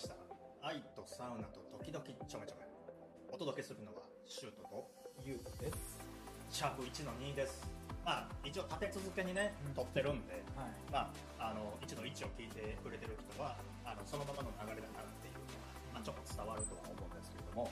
した。愛とサウナと時々ちょめちょめ。お届けするのはシュートとユウトです。シャープ1の2です。まあ一応立て続けにね、撮ってるんで、はい、まあ1の1を聞いてくれてる人はそのままの流れだなっていうのは、まあ、ちょっと伝わるとは思うんですけれども、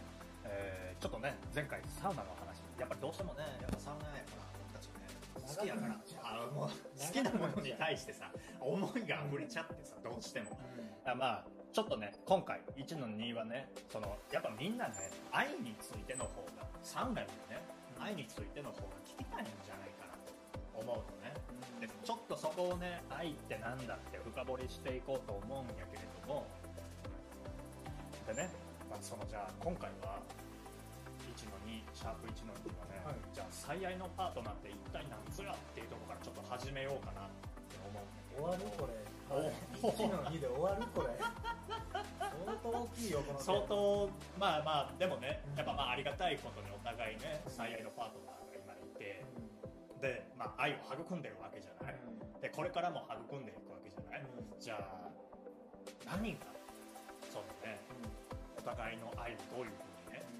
ちょっとね前回サウナの話、やっぱりどうしてもねやっぱサウナやから僕たちね。好きやからもう好きなものに対してさ思いが溢れちゃってさどうしても、うん、まあちょっとね今回1の2はねそのやっぱみんなね愛についての方がサウナよりね、うん、愛についての方が聞きたいんじゃないかなと思うとね、うん、でちょっとそこをね愛ってなんだって深掘りしていこうと思うんやけれどもでね、まあ、そのじゃあ今回は1の2シャープ1の2はね、はい、じゃあ最愛のパートナーって一体何ぞやっていうところからちょっと始めようかなって思うんだけど終わるこれ、1の2で終わるこれ相当大きいよこの相当まあまあでもねやっぱまあありがたいことにお互いね最愛のパートナーが今いて、うん、で、まあ、愛を育んでるわけじゃない、うん、でこれからも育んでいくわけじゃない、うん、じゃあ何がそのね、うん、お互いの愛をどういうふうに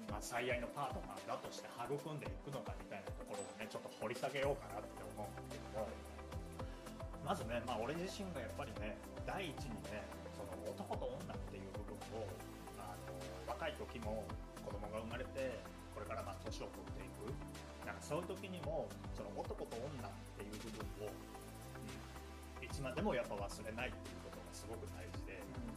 まあ、最愛のパートナーだとして育んでいくのかみたいなところをねちょっと掘り下げようかなって思うんだけど、はい、まずね、まあ、俺自身がやっぱりね第一にねその男と女っていう部分を若い時も子供が生まれてこれからまあ年を取っていくなんかそういう時にもその男と女っていう部分を、うん、いつまでもやっぱ忘れないっていうことがすごく大事で。うん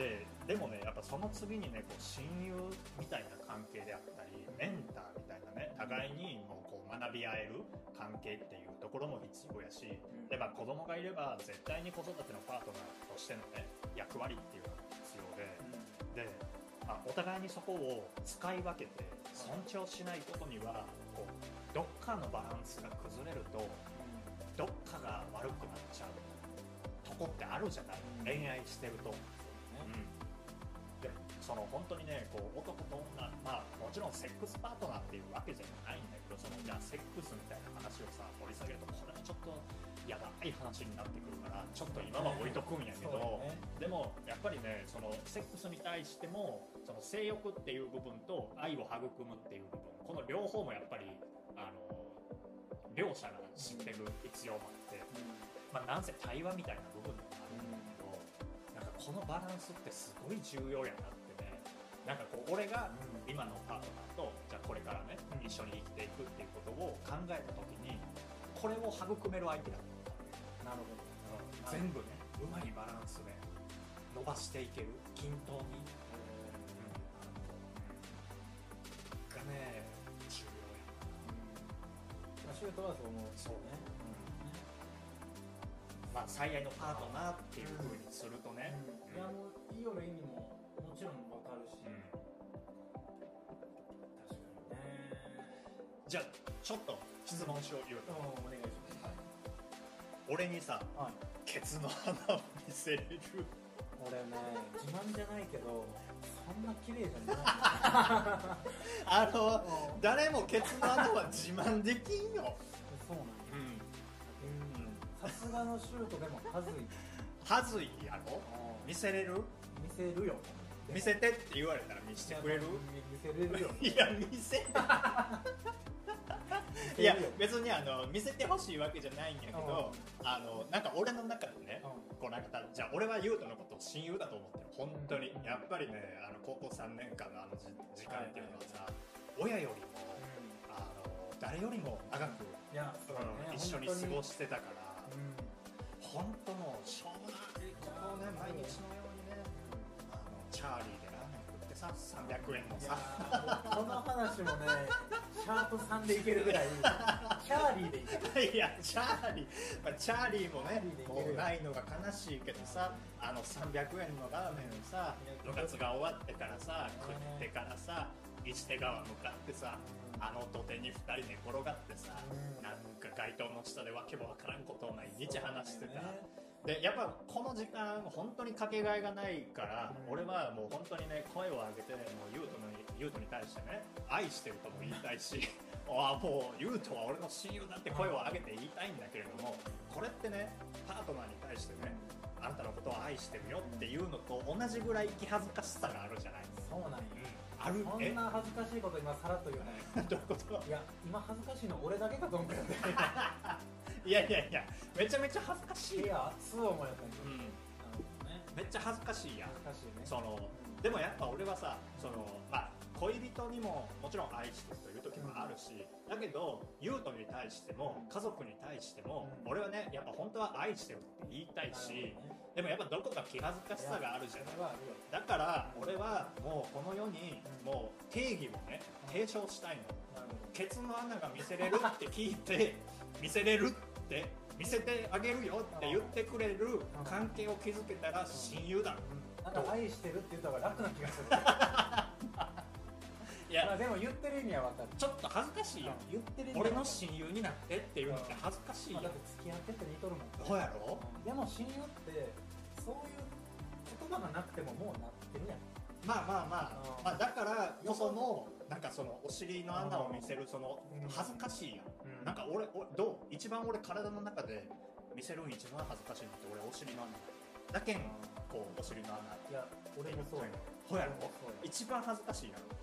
でもねやっぱその次にねこう親友みたいな関係であったりメンターみたいなね互いにもうこう学び合える関係っていうところも必要やしで、まあ、子供がいれば絶対に子育てのパートナーとしてのね役割っていうのが必要で、まあ、お互いにそこを使い分けて尊重しないことにはこうどっかのバランスが崩れるとどっかが悪くなっちゃうとこってあるじゃない恋愛してると。うん、でその本当にねこう男と女、まあ、もちろんセックスパートナーっていうわけじゃないんだけどそのじゃあセックスみたいな話をさ掘り下げるとこれはちょっとやばい話になってくるからちょっと今は置いとくんやけど、ね、でもやっぱりねそのセックスに対してもその性欲っていう部分と愛を育むっていう部分この両方もやっぱり両者が知ってる必要もあって、まあ、なんせ対話みたいな部分でもあるんだけど。このバランスってすごい重要やなってねなんかこう俺が今のパートナーとじゃあこれからね一緒に生きていくっていうことを考えた時にこれを育める相手だと思ったなるほど、全部ねうまいバランスで伸ばしていける均等に、がね重要やなシュートはそうね、まあ、最愛のパートナーっていうふうにするとね、うん、いやもういいよの意味ももちろん分かるし、うん、確かにねじゃあちょっと質問しよう言うと、お願いします、はい、俺にさ、はい、ケツの花を見せれる俺ね自慢じゃないけどそんな綺麗じゃない誰もケツの花は自慢できんよそうなんです、うんさすがのシュートでもはずいやろ見せるよ見せてって言われたら見せてくれる見せれるよいや見せいや別に見せてほしいわけじゃないんやけど、うん、なんか俺の中でね、うん、こうなんかじゃあ俺はユウトのことを親友だと思ってる本当に、うん、やっぱりね高校3年間の時間っていうのはさ、はい、親よりも、うん、誰よりも長くいや、ね、一緒に過ごしてたからうん、本当もうしょうもないことをね毎日のようにね、チャーリーでラーメン食ってさ300円のさこの話もねシャープ3でいけるぐらいチャーリーでいけるいやチャーリーもねもうないのが悲しいけどさ300円のラーメンをさ部活が終わってからさ食ってからさ一手川向かってさ土手に2人寝転がってさ、うん、なんか街灯の下でわけもわからんことを毎日話してた、ね、でやっぱこの時間本当にかけがえがないから、うん、俺はもう本当にね声を上げてユウトに対してね愛してるとも言いたいしあもうユウトは俺の親友だって声を上げて言いたいんだけれどもこれってねパートナーに対してねあなたのことを愛してるよっていうのと同じぐらい気恥ずかしさがあるじゃない。そうなんよ、うん、ある。こんな恥ずかしいこと今さらっと言うねどういうこと？いや今恥ずかしいの俺だけかと思うよねいやいやいやめちゃめちゃ恥ずかしい。いや熱い思いやったんだけど、うん、なるほどね。めっちゃ恥ずかしいや。恥ずかしいね。そのでもやっぱ俺はさ、そのまあ恋人にももちろん愛してるという時もあるし、だけど優斗に対しても家族に対しても、俺はねやっぱ本当は愛してるって言いたいし、でもやっぱどこか気恥ずかしさがあるじゃない。だから俺はもうこの世にもう定義をね提唱したいの。ケツの穴が見せれるって聞いて見せれるって見せてあげるよって言ってくれる関係を築けたら親友だ。なんか愛してるって言った方が楽な気がするいやでも言ってる意味は分かる。ちょっと恥ずかしいよ、言ってる意味俺の親友になってっていうのって恥ずかしいよ、だって付き合ってって言いとるもん。そうやろ、うん、でも親友ってそういう言葉がなくてももうなってるやん。まあまあまあ、うんまあ、だからこそのなんかそのお尻の穴を見せるその恥ずかしいやん、うん、なんか俺どう一番俺体の中で見せるに一番恥ずかしいのって俺お尻の穴だけん、こうお尻の穴。いや俺もそうやん。ほやろ一番恥ずかしいやろ。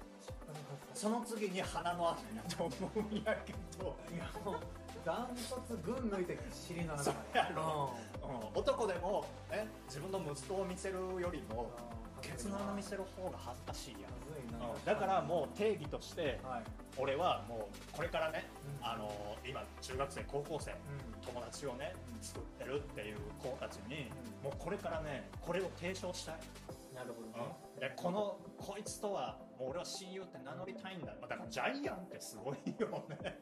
その次に鼻の穴やと思うんやけど、いやもうダントツ群抜いて尻の穴やろ、うん、男でも自分の息子を見せるよりもケツの穴見せる方が恥ずかしいやん。だからもう定義として、はい、俺はもうこれからね、うん、今中学生高校生、うん、友達をね作ってるっていう子たちに、うん、もうこれからねこれを提唱したい。なるほどね、うん、でこいつとはもう俺は親友って名乗りたいんだ、まあ、だからジャイアンってすごいよね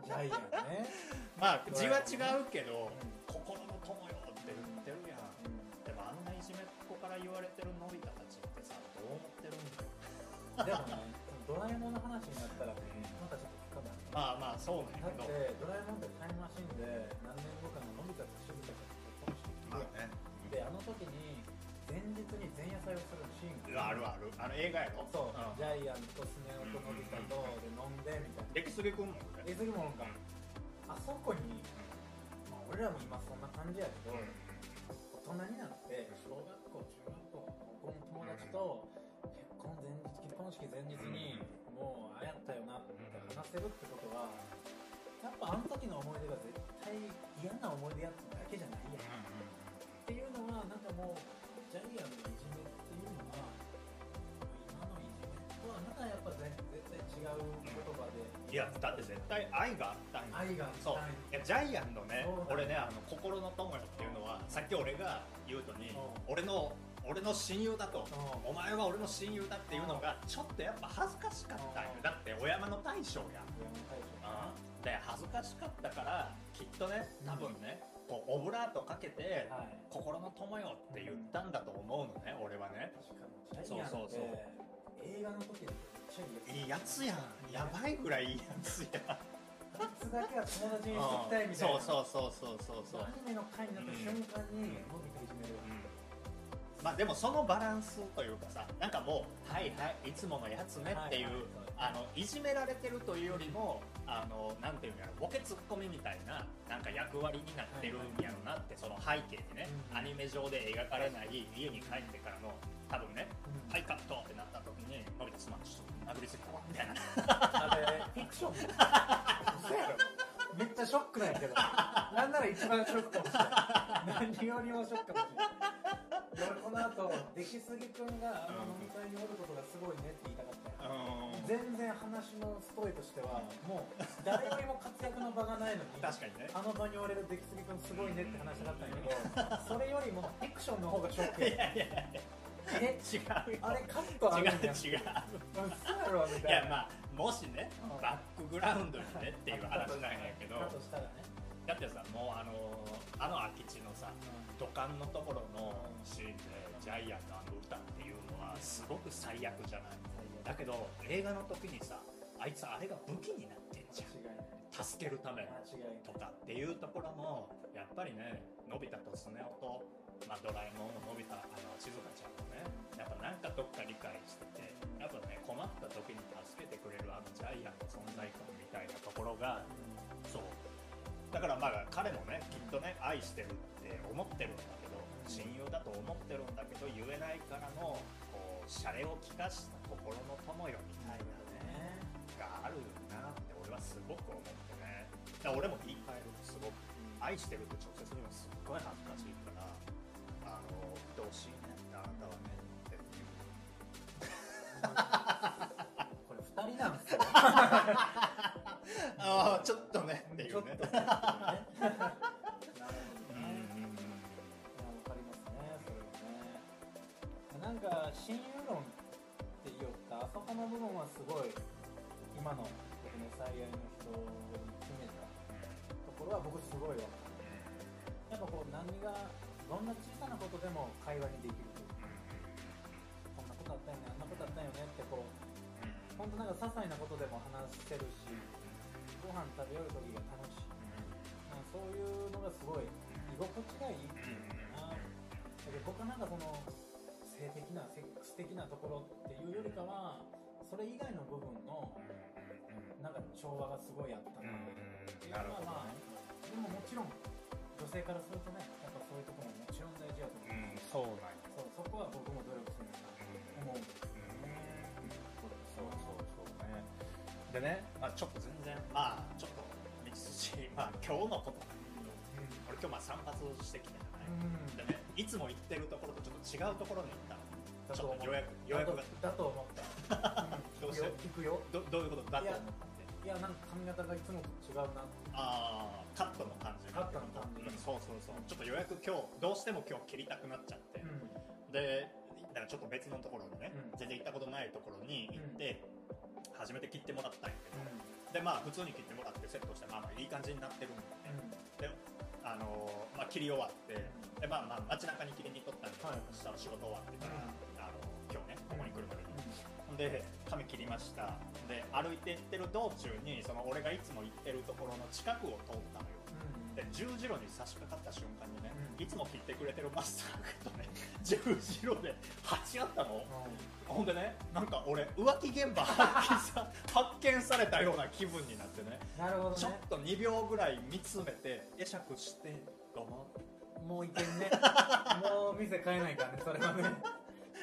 ジャイアンねまあ字は違うけど、うん、心の友よって言ってるやん、うん、でもあんないじめっ子から言われてるのび太たちってさどう思ってるんだよでもね、ドラえもんの話になったらね、またちょっと聞かない。まあまあそうね。だってドラえもんってタイムマシンで何年後かののび太としぶたちが結婚してきて、であの時に前日に前夜祭をするシーンがある。あるある。あの映画やろ。そう。ジャイアンとスネ夫とのび太とで飲んでみたいな。エキスゲ君も。エキスゲもんか。あそこに、まあ俺らも今そんな感じやけど、大人になって小学校中学校高校の友達と結婚前日結婚式前日にもうああやったよなって話せるってことはやっぱあの時の思い出が絶対嫌な思い出やっただけじゃないやんっていうのはなんかもうジャイアンのいじめっていうのは今のいじめとはなんかやっぱ絶対違う言葉で、いやだって絶対愛があったんや。愛があったんや。そういやジャイアンのね俺ね心の友よっていうのはさっき俺が言うとに俺の親友だと、お前は俺の親友だっていうのがちょっとやっぱ恥ずかしかったんよ。だってお山の大将や、うん、で恥ずかしかったからきっとね多分ね、うん、こうオブラートかけて、はい、心の友よって言ったんだと思うのね、うん、俺はね。確かにそうそうそう。映画の時はめっちゃいいやつやん。やばいぐらいいいやつやんこいつだけは友達にしておきたいみたいな。そうそうそうそうそう。アニメの回になった瞬間に伸びていじめる。まあでもそのバランスというかさ、なんかもうはいはいいつものやつねっていう、いじめられてるというよりもなんていうんやろ、ボケツッコミみたいななんか役割になってるんやろなって、その背景にねアニメ上で描かれない家に帰ってからの多分ね、ハイカットってなった時にのび太スマッシュ殴りすぎたわみたいな。フィクションめっちゃショックなんやけど、なんなら一番ショックかもしれない。何よりもショックかもしれない。俺この後出来すぎくんがあの飲み会におることがすごいねって言いたかったよ。全然話のストーリーとしてはもう誰よりも活躍の場がないのに確かにね、あの場におれる出来すぎくんすごいねって話だったんやけど、それよりもフィクションの方がショックや。いやいやいやえ違うよ、あれカットあるんや。違うみたいな。いやまあもしねバックグラウンドにねっていう話なんやけど、だとしたらね、だってさもうあの空き地のさ土管のところのシーンでジャイアンのあの歌っていうのはすごく最悪じゃない。だけど映画の時にさあいつあれが武器になってんじゃん、助けるためとかっていうところもやっぱりね、のび太とスネ夫と、まあ、ドラえもんののび太静香ちゃんもねやっぱなんかどっか理解してて、やっぱね困った時に助けてくれるあのジャイアンの存在感みたいなところが、そうだからまあ彼もねきっとね愛してるって思ってるんだけど、親友だと思ってるんだけど言えないからのこうシャレを利かした心の友よみたいなねがあるなって俺はすごく思ってね。だから俺も言い換えるとすごく愛してるって直接にもすっごい恥ずかしいから言ってほしいねってあなたはねってこれ2人なんですよあちょっとねっていうねなんか親友論って言うかあそこの部分はすごい今の僕の最愛の人に決めたところは僕すごい分かる。やっぱこう何がどんな小さなことでも会話にできるというか、こんなことあったよねあんなことあったよねってこう本当なんか些細なことでも話せるしご飯食べよる時が楽しい、なんかそういうのがすごい居心地がいいっていうのかな。だけど僕はなんかその性的なセックス的なところっていうよりかはそれ以外の部分のなんか調和がすごいあったなっていうのは、まあでももちろん女性からするとねやっぱそういうところももちろん大事だと思うんですけど、そうそこは僕も努力するなと思うんですよね。そうね。でね、まあちょっと全然まあちょっと道筋まあ今日のことだけど、俺今日まあ散髪してきて。でね、いつも行ってるところとちょっと違うところに行ったの。ちょっと予約がだと思ったどうして行くよ どういうことだと思ったっていやなんか髪型がいつもと違うなってああカットの感じそうちょっと予約今日どうしても今日切りたくなっちゃって、でだからちょっと別のところにね、全然行ったことないところに行って、初めて切ってもらったんやけど、でまあ普通に切ってもらってセットしてまあまあいい感じになってるんだよね、でまあ、切り終わってで、まあまあ、街中に切りに行っとったんで、したら仕事終わってから、今日ねここに来るまでに、で髪切りましたで歩いて行ってる道中にその俺がいつも行ってるところの近くを通ったのよ、で十字路に差し掛かった瞬間にね、いつも切ってくれてるマスターとね十字路で鉢合ったの、ほんでねなんか俺浮気現場発見されたような気分になってね、ちょっと2秒ぐらい見つめて会釈してどうももういけんねもう店変えないからねそれはね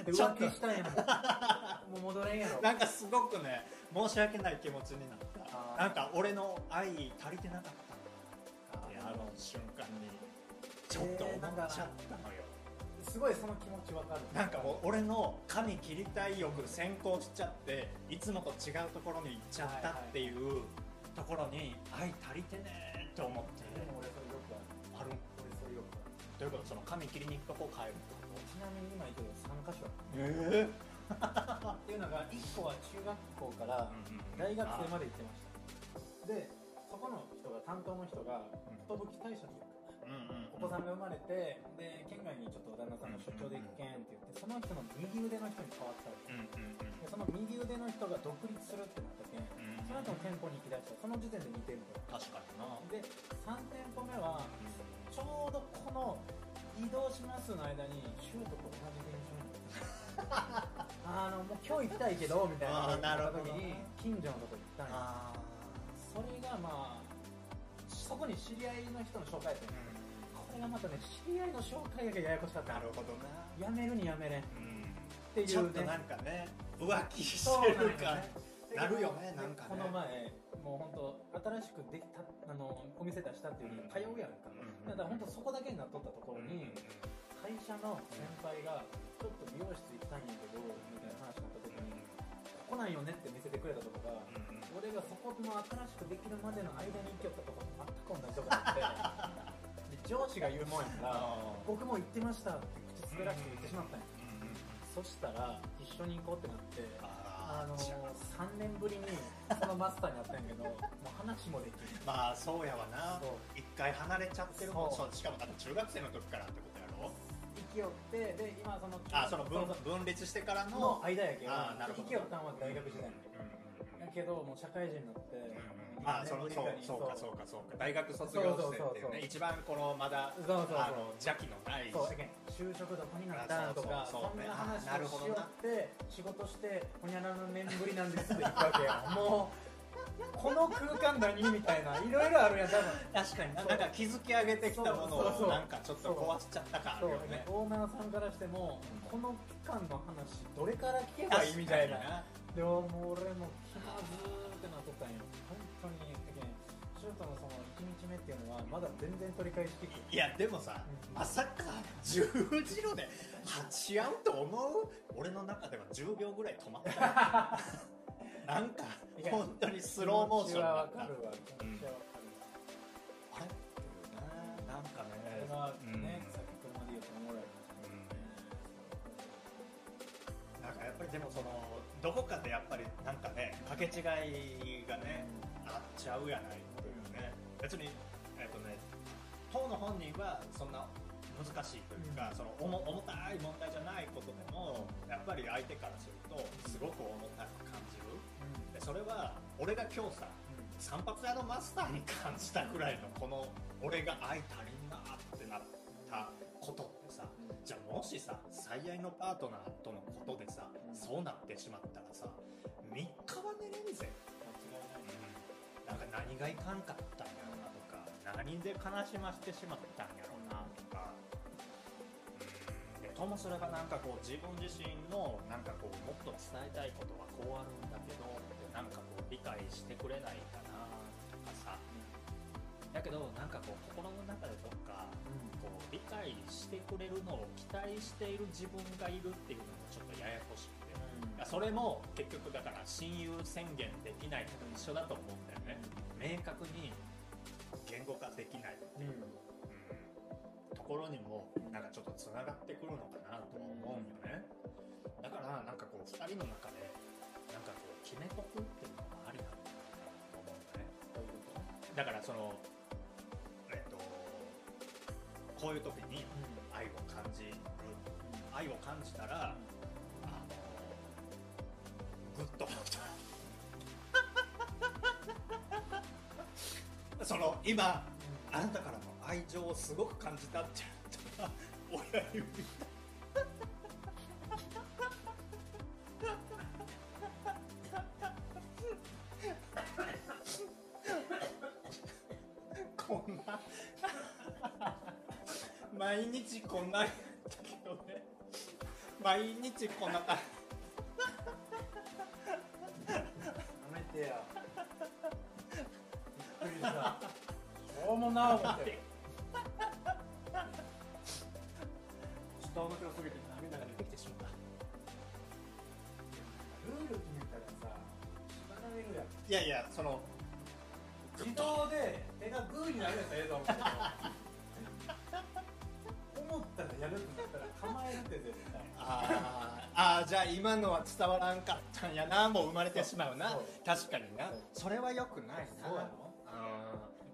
浮気したんやもう戻れんやろなんかすごくね申し訳ない気持ちになった。なんか俺の愛足りてなかったあの瞬間にちょっと思っちゃったのよ、すごいその気持ちわかる。なんか俺の髪切りたい欲先行しちゃっていつもと違うところに行っちゃったっていうところに愛足りてねーって思って。でも俺それよくある。俺それよくある。ということその髪切りに行くとこ変えると。ちなみに今言ってる3カ所っていうのが1個は中学校から大学生まで行ってましたでそこの人が担当の人が寿退社というか、お子さんが生まれてで県外にちょっと旦那さんが出張で行くけんって言ってその人の右腕の人に変わったわけ、でその右腕の人が独立するってなったけん、その後の店舗に行きだしたその時点で2店舗確かになで3店舗目は、ちょうどこの移動しますの間に柊と同じ現象になってもう今日行きたいけどみたいな時に近所のとこ行ったんです。それがまあそこに知り合いの人の紹介です、これがまたね知り合いの紹介だけややこしかった。なるほどな。やめるにやめれん、っていうねちょっとなんかね浮気してるかなるよねなんかね。この前もう本当新しくできたお店出したっていうのに通うやんか、だから本当そこだけになっとったところに会社の先輩がちょっと美容室行きたいんやけどみたいな話になった時に来ないよねって見せてくれたとこが、俺がそこの新しくできるまでの間に行きよったところと全く同じとこだってで上司が言うもんやから僕も行ってましたって口滑らして言ってしまったんや、そしたら一緒に行こうってなって3年ぶりにそのマスターに会ったんやけどもう話もできないまあそうやわな一回離れちゃってるもん。そうしかもだって中学生の時からってことやろ。行きよってで今その分裂してからの間やけど行きよったんは大学時代やけどもう社会人になってそうか大学卒業してっていうね一番このまだ邪気のない就職どこになったとかそんな話をしよって仕事してほにゃららの年ぶりなんですって言ったわけやもうこの空間何みたいないろいろあるやん。多分確かになんか築き上げてきたものをなんかちょっと壊しちゃった感あるよね。オーナーさんからしてもこの期間の話どれから聞けばいいみたいな。でも俺も気まずーってなっとったんよ本当に。シュートのその1日目っていうのはまだ全然取り返してきて、いやでもさ、うん、まさか10字路で8合うと思う。俺の中では10秒ぐらい止まったなんか本当にスローモーションだった。気持ちは分かるわ、気持ちは分かる、あれっていうな、なんかね、まあね、さっき車で言うともらいましたね、うん、なんかやっぱりでもそのどこかでやっぱりなんかね掛け違いがねあっちゃうやないというね。別に当の本人はそんな難しいというか、うん、その重たい問題じゃないことでもやっぱり相手からするとすごく重たく感じる、うん、でそれは俺が今日さ、うん、散髪屋のマスターに感じたくらいのこの俺が愛足りんなってなったことってさ、じゃあもしさ最愛のパートナーとのことでさ、うん、そうなってしまったらさ3日は寝れんぜ。間違いないね、うん、なんか何がいかんかったんやろうなとか、何で悲しましてしまったんやろうなとか、うん、でともそれがなんかこう自分自身のなんかこうもっと伝えたいことはこうあるんだけどってなんかこう理解してくれないかなとかさ、だけどなんかこう心の中でどっかこう理解してくれるのを期待している自分がいるっていうのもちょっとややこしくて、それも結局だから親友宣言できないのと一緒だと思うんだよね。明確に言語化できないっていう、うん、ところにもなんかちょっとつながってくるのかなと思うんよね。だからなんかこう2人の中でなんかこう決めとくっていうのもありなのかなと思うんだね。だからそのこういう時に愛を感じる、愛を感じたらグッとその今あなたからの愛情をすごく感じたって言ったら親指こんな毎日こんなやったけどね、毎日こんな感じいやびっくりしたどうもなぁ思ってちょっと面白すぎて涙が出てきてしまったルール決めたらさ縛られるやん。いやいやその自動で手がグーになるやつええと思うけど思ったらやるってなったら構えるって絶対ああじゃあ今のは伝わらんかったんやな、もう生まれてしまうな。確かにな、それは良くないな。そうや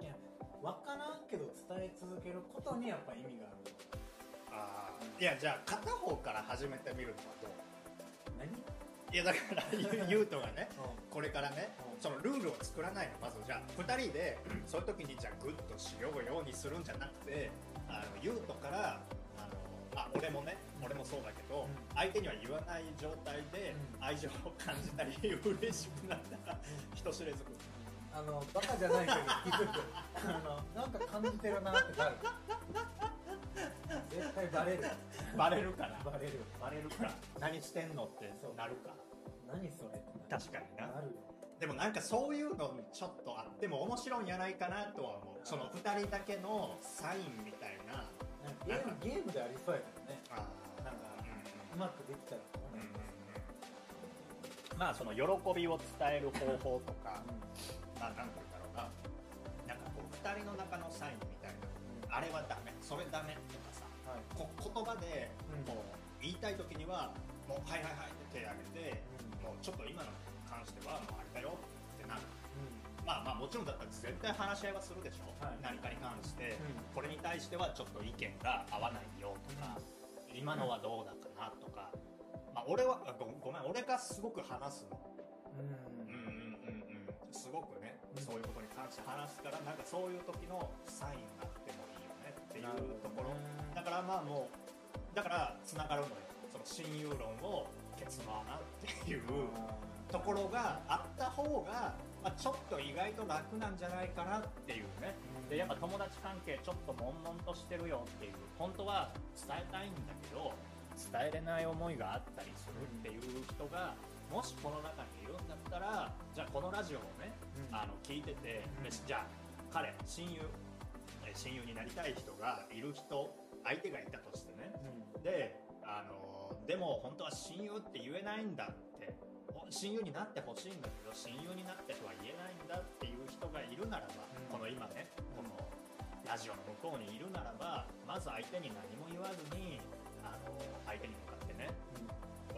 ろ、いや分からんけど伝え続けることにやっぱ意味がある。ああいやじゃあ片方から始めてみるのはどう。何いやだからゆうとがね、これからね、そのルールを作らないのまずじゃあ2人でそういう時にじゃあグッとしようようにするんじゃなくて、ゆうとから俺もそうだけど、相手には言わない状態で愛情を感じたり嬉しくなったら人知れずくバカじゃないけど気づくなんか感じてるなってなる絶対バレるからバレるから何してんのってなるか、何それってなる。確かにな、でもなんかそういうのちょっとあっても面白いんじゃないかなとは思う。その2人だけのサインみたいなゲームでありそうやけどね。あなんか、うん、うまくできたらこうなりますね、うん、まあその喜びを伝える方法とかまあなんていうんだろうな、なんかこう2人の中のサインみたいな、うん、あれはダメそれダメとかさ、はい、言葉でもう言いたい時にはもうはいはいはいって手を挙げて、うん、もうちょっと今の関してはもうあれだよってなる、うん、まあもちろんだったら絶対話し合いはするでしょ、はい、何かに関して、うん、これに対してはちょっと意見が合わないよとか、うん、今のはどうだかなとか、まあ俺はごめん俺がすごく話すの、うん、うんうんうん、すごくね、うん、そういうことに関して話すからなんかそういう時のサインがあってもいいよねっていうところ、だからまあもうだからつながるのよ、その親友論を結論なっていうところがあった方が、まあ、ちょっと意外と楽なんじゃないかなっていうね。でやっぱ友達関係ちょっと悶々としてるよっていう、本当は伝えたいんだけど伝えれない思いがあったりするっていう人がもしこの中にいるんだったら、じゃあこのラジオをね、聞いてて、じゃあ彼親友になりたい人がいる人、相手がいたとしてね、ででも本当は親友って言えないんだって、親友になってほしいんだけど親友になってとは言えないんだっていう人がいるならば、この今ねこのラジオの向こうにいるならば、まず相手に何も言わずに相手に向かってね、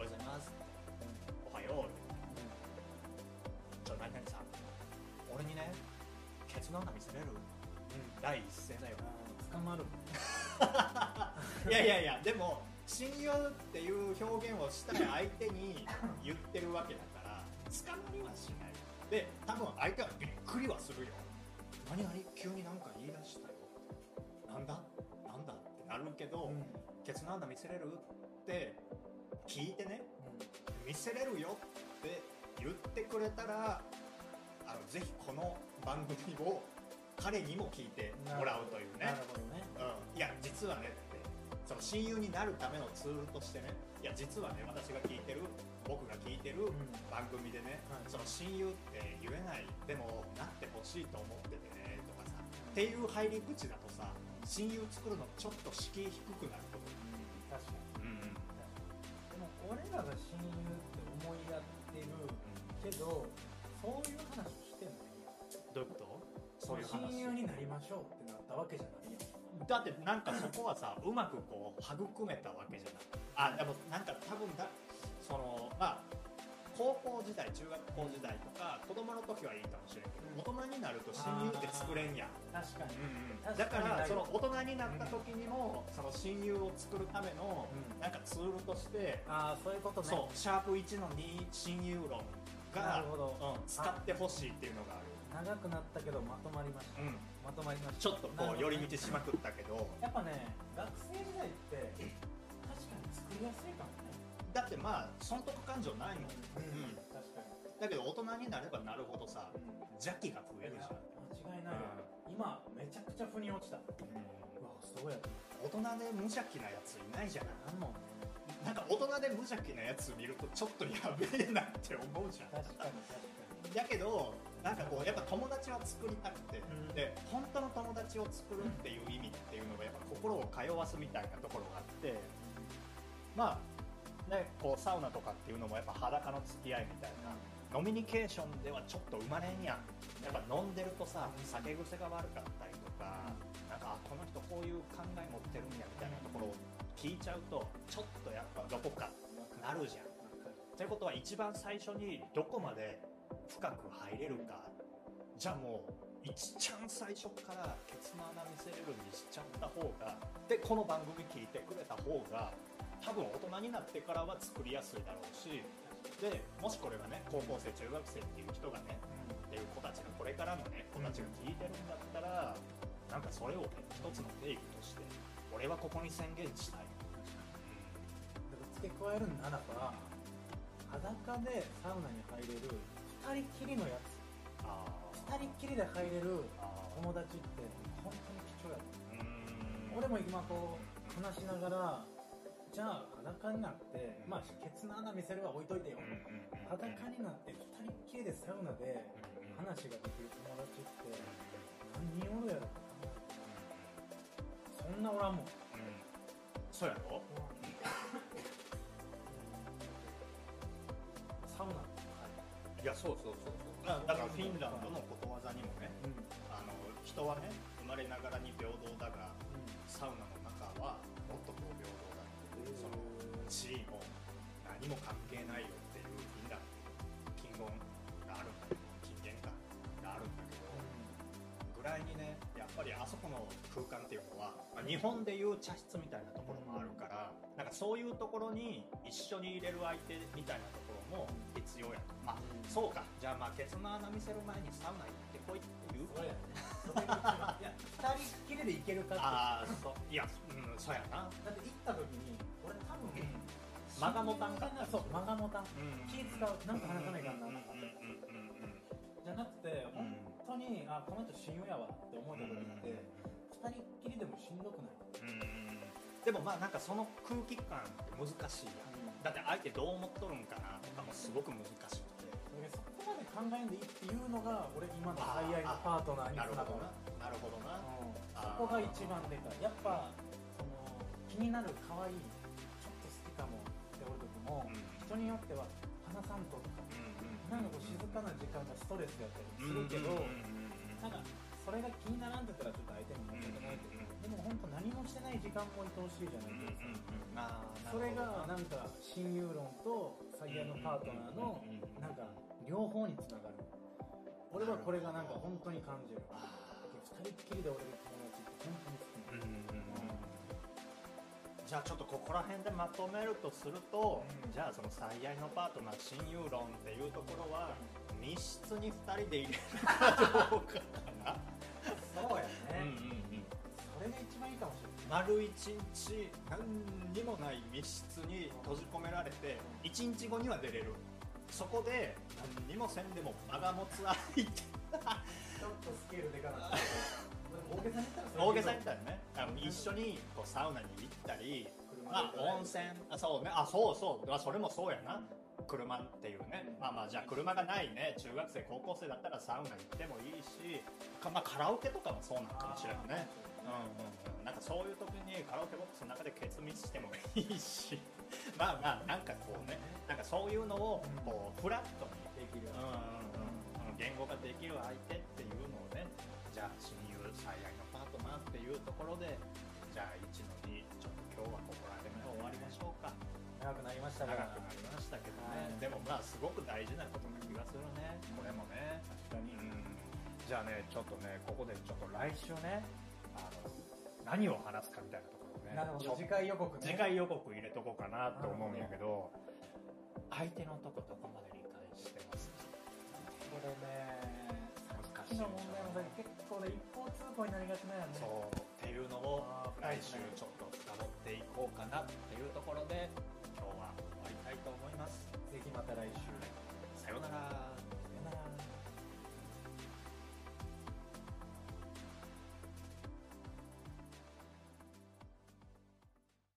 おはようございます、おはよう、ちょっと何々さん、俺にねケツの穴見せれる、第一声だよ、捕まるいやいやいや、でも親友っていう表現をしたら相手に言ってるわけだから捕まりはしないで、多分相手はびっくりはするよ、何々急になんか言い出したよ、なんだなんだってなるけど、ケツの穴見せれるって聞いてね、見せれるよって言ってくれたら、ぜひこの番組を彼にも聞いてもらうというね。なるほどね。いや実はねって、その親友になるためのツールとしてね、いや実はね私が聞いてる、僕が聞いてる番組でね、その親友って言えない、でもなってほしいと思っててねとかさ、っていう入り口だとさ、親友作るのちょっと敷居低くなると思う。確かに。でも俺らが親友って思いやってるけど、そういう話してんの？どういうこと？そういう話、親友になりましょうってなったわけじゃないよ。だってなんかそこはさうまくこう育めたわけじゃない。あ、でもなんか多分だ、そのまあ高校時代、中学校時代とか子供の時はいいかもしれんけど、大人になると親友って作れんやん。確かに。だからその大人になった時にも、その親友を作るためのなんかツールとして、そういうことね。そう、シャープ1の2親友論が使ってほしいっていうのがある。長くなったけどまとまりました、まとまりました、ちょっとこう寄り道しまくったけどやっぱね、学生時代って確かに作りやすいかもね。だってまあ損得感情ないもん。確かに。だけど大人になればなるほどさ、邪気が増えるじゃん。間違いない。今めちゃくちゃ腑に落ちた。そうや、大人で無邪気なやついないじゃない。なんか大人で無邪気なやつ見るとちょっとやべえなって思うじゃん。確かに。だけどなんかこうやっぱ友達は作りたくて、で本当の友達を作るっていう意味っていうのがやっぱ心を通わすみたいなところがあって、まあね、こうサウナとかっていうのもやっぱ裸の付き合いみたいな、飲みニケーションではちょっと生まれんやん。やっぱ飲んでるとさ、酒癖が悪かったりとか、なんかこの人こういう考え持ってるんやみたいなところを聞いちゃうとちょっとやっぱどこかなるじゃん。ということは一番最初にどこまで深く入れるか、じゃあもう一ちゃん最初からケツの穴見せれるにしちゃった方が、でこの番組聞いてくれた方が多分大人になってからは作りやすいだろうし、でもしこれがね高校生中学生っていう人がね、っていう子たちがこれからのね子たちが聞いてるんだったら、なんかそれを、ね、一つの定義として俺はここに宣言したい。付け加えるならば、裸でサウナに入れる2人きりのやつ、2人きりで入れる友達って本当に貴重やった。俺も今こう話しながら、じゃあ裸になって、まあケツの穴見せるは置いといてよ、裸になって2人きりでサウナで話ができる友達って何人おるやろって考えて、そんなおらんもん。そうやろ。サウナ、いやそうだからフィンランドのことわざにもね、人はね生まれながらに平等だが、サウナの中はもっとこう平等だっていう、その地位も何も関係ないよっていう、フィンランド金言があるんだけど、金言があるんだけどぐらいにね、やっぱりあそこの空間っていうのは、日本でいう茶室みたいなところもあるから、なんかそういうところに一緒に入れる相手みたいなところも必要やと。まあそうか、じゃあまあケツの穴見せる前にサウナ行ってこいっていう。そうやね。いや2人きりで行けるかって。ああそう、いやそうやな。だって行った時に俺多分間が持たんかった。そう、間が持たん。気使う、なんか話さないかなとか。じゃなくてにあこの人親友やわって思うところがあって、2人っきりでもしんどくない。でもまあなんかその空気感って難しいや、だって相手どう思っとるんかなとかもすごく難しくて、そこまで考えんでいいっていうのが俺今の最愛のパートナーになるからなるほどな、そこが一番でかい。やっぱその気になる可愛いちょっと好きかもっておる時も、人によっては花散歩とかなんかこう静かな時間がストレスやったりするけど、なんかそれが気にならんって言ったらちょっと相手に申し訳ないけど、でも本当何もしてない時間も愛おしいじゃないですか。それがなんか親友論と最愛のパートナーのなんか両方につながる。俺はこれがなんか本当に感じる。2人っきりで俺の友達って本当に好きなの。じゃあちょっとここら辺でまとめるとすると、じゃあその最愛のパートナー親友論っていうところは密室に2人で入れるかどうかかな。そうやね、それが一番いいかもしれない。丸1日何にもない密室に閉じ込められて1日後には出れる。そこで何にもせんでも間が持つ相手ちょっとスケールでかな大げさに言ったらね、一緒にこうサウナに行ったり、まあ温泉、あそうね、あそうそう、それもそうやな。車っていうね、まあまあじゃあ車がないね、中学生高校生だったらサウナ行ってもいいし、まあカラオケとかもそうなのかもしれないね。なんかそういう時にカラオケボックスの中でケツミしてもいいし、まあまあなんかこうね、なんかそういうのをこうフラットにできる、言語ができる相手っていうのをね。じゃあ親友最愛のパートナーっていうところで、じゃあ1の2、ちょっと今日はここら辺で終わりましょうか。長くなりましたから。長くなりましたけどね、でもまあすごく大事なことな気がするね、これもね。確かに、じゃあね、ちょっとね、ここでちょっと来週ね、何を話すかみたいなところね、なるほど、次回予告ね、次回予告入れとこうかなと思うんやけど、相手のとこどこまで理解してますか。これねの問題も結構ね、一方通行になりがちなよね。そうっていうのを来週ちょっと深掘っていこうかなっていうところで今日は終わりたいと思います。ぜひまた来週。